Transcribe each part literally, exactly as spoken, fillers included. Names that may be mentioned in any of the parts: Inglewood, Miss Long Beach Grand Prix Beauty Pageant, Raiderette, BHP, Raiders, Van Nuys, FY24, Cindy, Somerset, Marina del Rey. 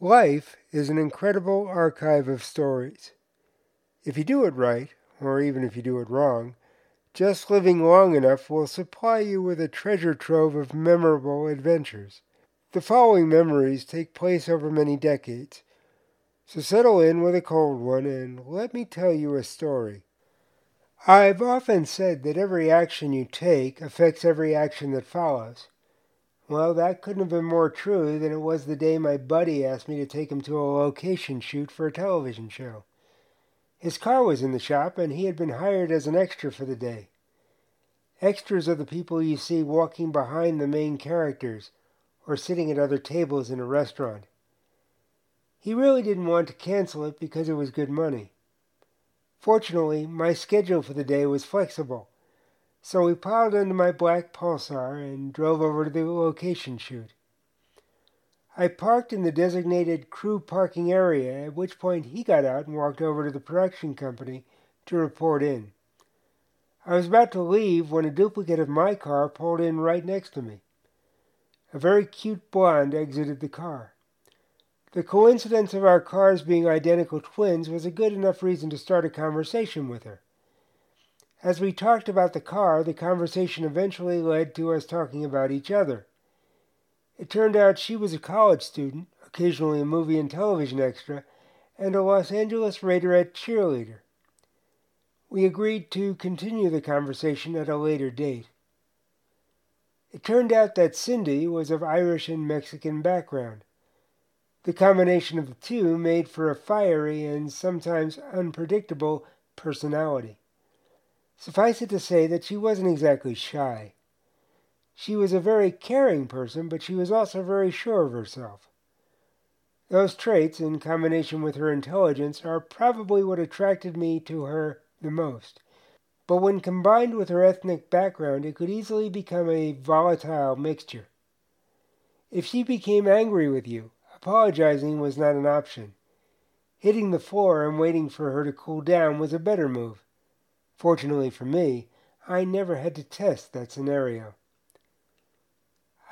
Life is an incredible archive of stories. If you do it right, or even if you do it wrong, just living long enough will supply you with a treasure trove of memorable adventures. The following memories take place over many decades, so settle in with a cold one and let me tell you a story. I've often said that every action you take affects every action that follows. Well, that couldn't have been more true than it was the day my buddy asked me to take him to a location shoot for a television show. His car was in the shop, and he had been hired as an extra for the day. Extras are the people you see walking behind the main characters, or sitting at other tables in a restaurant. He really didn't want to cancel it because it was good money. Fortunately, my schedule for the day was flexible, so we piled into my black Pulsar and drove over to the location shoot. I parked in the designated crew parking area, at which point he got out and walked over to the production company to report in. I was about to leave when a duplicate of my car pulled in right next to me. A very cute blonde exited the car. The coincidence of our cars being identical twins was a good enough reason to start a conversation with her. As we talked about the car, the conversation eventually led to us talking about each other. It turned out she was a college student, occasionally a movie and television extra, and a Los Angeles Raiders cheerleader. We agreed to continue the conversation at a later date. It turned out that Cindy was of Irish and Mexican background. The combination of the two made for a fiery and sometimes unpredictable personality. Suffice it to say that she wasn't exactly shy. She was a very caring person, but she was also very sure of herself. Those traits, in combination with her intelligence, are probably what attracted me to her the most. But when combined with her ethnic background, it could easily become a volatile mixture. If she became angry with you, apologizing was not an option. Hitting the floor and waiting for her to cool down was a better move. Fortunately for me, I never had to test that scenario.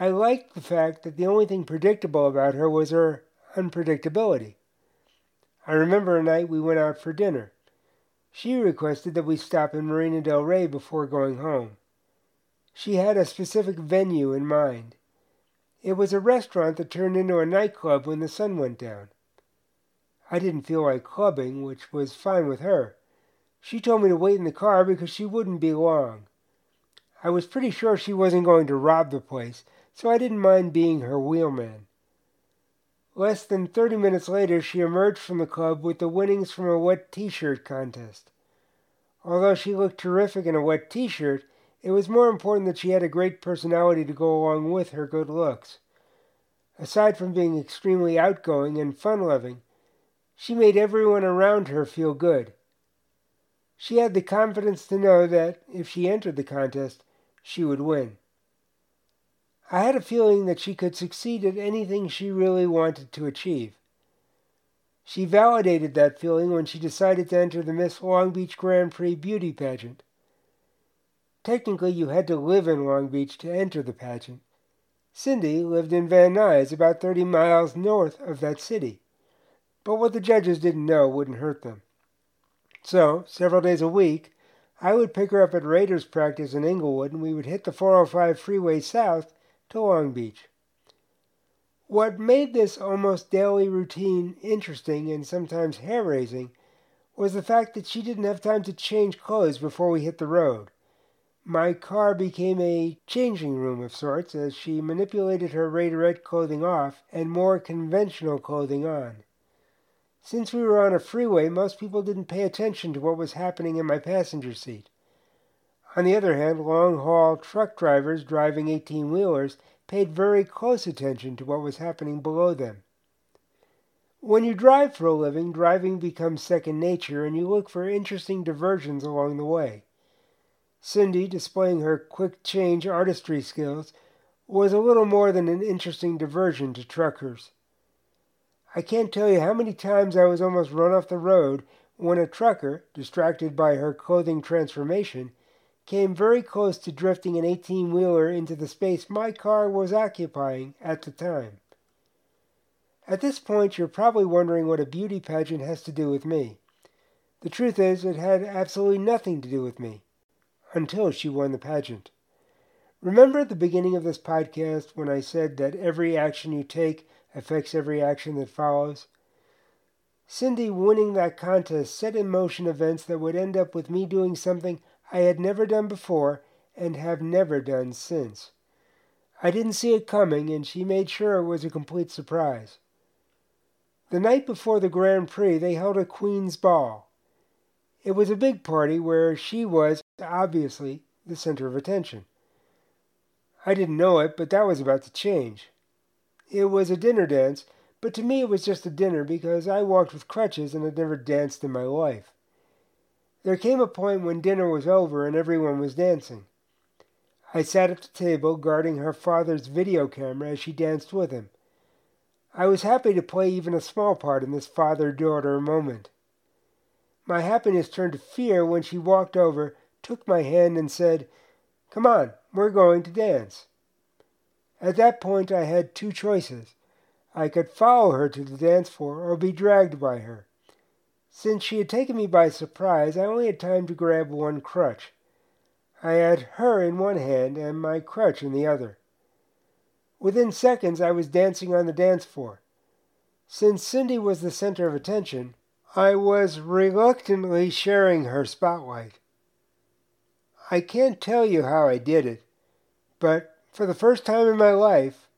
I liked the fact that the only thing predictable about her was her unpredictability. I remember a night we went out for dinner. She requested that we stop in Marina del Rey before going home. She had a specific venue in mind. It was a restaurant that turned into a nightclub when the sun went down. I didn't feel like clubbing, which was fine with her. She told me to wait in the car because she wouldn't be long. I was pretty sure she wasn't going to rob the place, so I didn't mind being her wheelman. Less than thirty minutes later, she emerged from the club with the winnings from a wet t-shirt contest. Although she looked terrific in a wet t-shirt, it was more important that she had a great personality to go along with her good looks. Aside from being extremely outgoing and fun-loving, she made everyone around her feel good. She had the confidence to know that, if she entered the contest, she would win. I had a feeling that she could succeed at anything she really wanted to achieve. She validated that feeling when she decided to enter the Miss Long Beach Grand Prix Beauty Pageant. Technically, you had to live in Long Beach to enter the pageant. Cindy lived in Van Nuys, about thirty miles north of that city. But what the judges didn't know wouldn't hurt them. So, several days a week, I would pick her up at Raiders practice in Inglewood, and we would hit the four oh five freeway south to Long Beach. What made this almost daily routine interesting and sometimes hair-raising was the fact that she didn't have time to change clothes before we hit the road. My car became a changing room of sorts as she manipulated her Raiderette clothing off and more conventional clothing on. Since we were on a freeway, most people didn't pay attention to what was happening in my passenger seat. On the other hand, long-haul truck drivers driving eighteen-wheelers paid very close attention to what was happening below them. When you drive for a living, driving becomes second nature, and you look for interesting diversions along the way. Cindy, displaying her quick-change artistry skills, was a little more than an interesting diversion to truckers. I can't tell you how many times I was almost run off the road when a trucker, distracted by her clothing transformation, came very close to drifting an eighteen-wheeler into the space my car was occupying at the time. At this point, you're probably wondering what a beauty pageant has to do with me. The truth is, it had absolutely nothing to do with me, until she won the pageant. Remember at the beginning of this podcast when I said that every action you take affects every action that follows? Cindy winning that contest set in motion events that would end up with me doing something I had never done before and have never done since. I didn't see it coming, and she made sure it was a complete surprise. The night before the Grand Prix, they held a Queen's Ball. It was a big party where she was, obviously, the center of attention. I didn't know it, but that was about to change. It was a dinner dance, but to me it was just a dinner because I walked with crutches and had never danced in my life. There came a point when dinner was over and everyone was dancing. I sat at the table guarding her father's video camera as she danced with him. I was happy to play even a small part in this father-daughter moment. My happiness turned to fear when she walked over, took my hand, and said, "Come on, we're going to dance." At that point, I had two choices. I could follow her to the dance floor or be dragged by her. Since she had taken me by surprise, I only had time to grab one crutch. I had her in one hand and my crutch in the other. Within seconds, I was dancing on the dance floor. Since Cindy was the center of attention, I was reluctantly sharing her spotlight. I can't tell you how I did it, but for the first time in my life,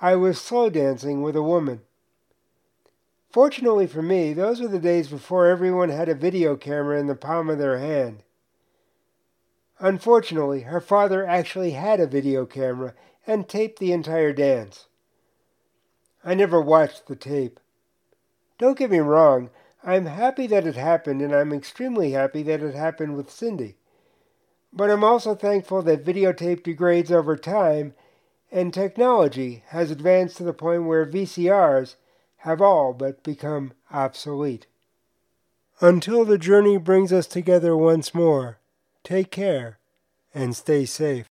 I was slow dancing with a woman. Fortunately for me, those were the days before everyone had a video camera in the palm of their hand. Unfortunately, her father actually had a video camera and taped the entire dance. I never watched the tape. Don't get me wrong, I'm happy that it happened, and I'm extremely happy that it happened with Cindy. But I'm also thankful that videotape degrades over time, and technology has advanced to the point where V C Rs have all but become obsolete. Until the journey brings us together once more, take care and stay safe.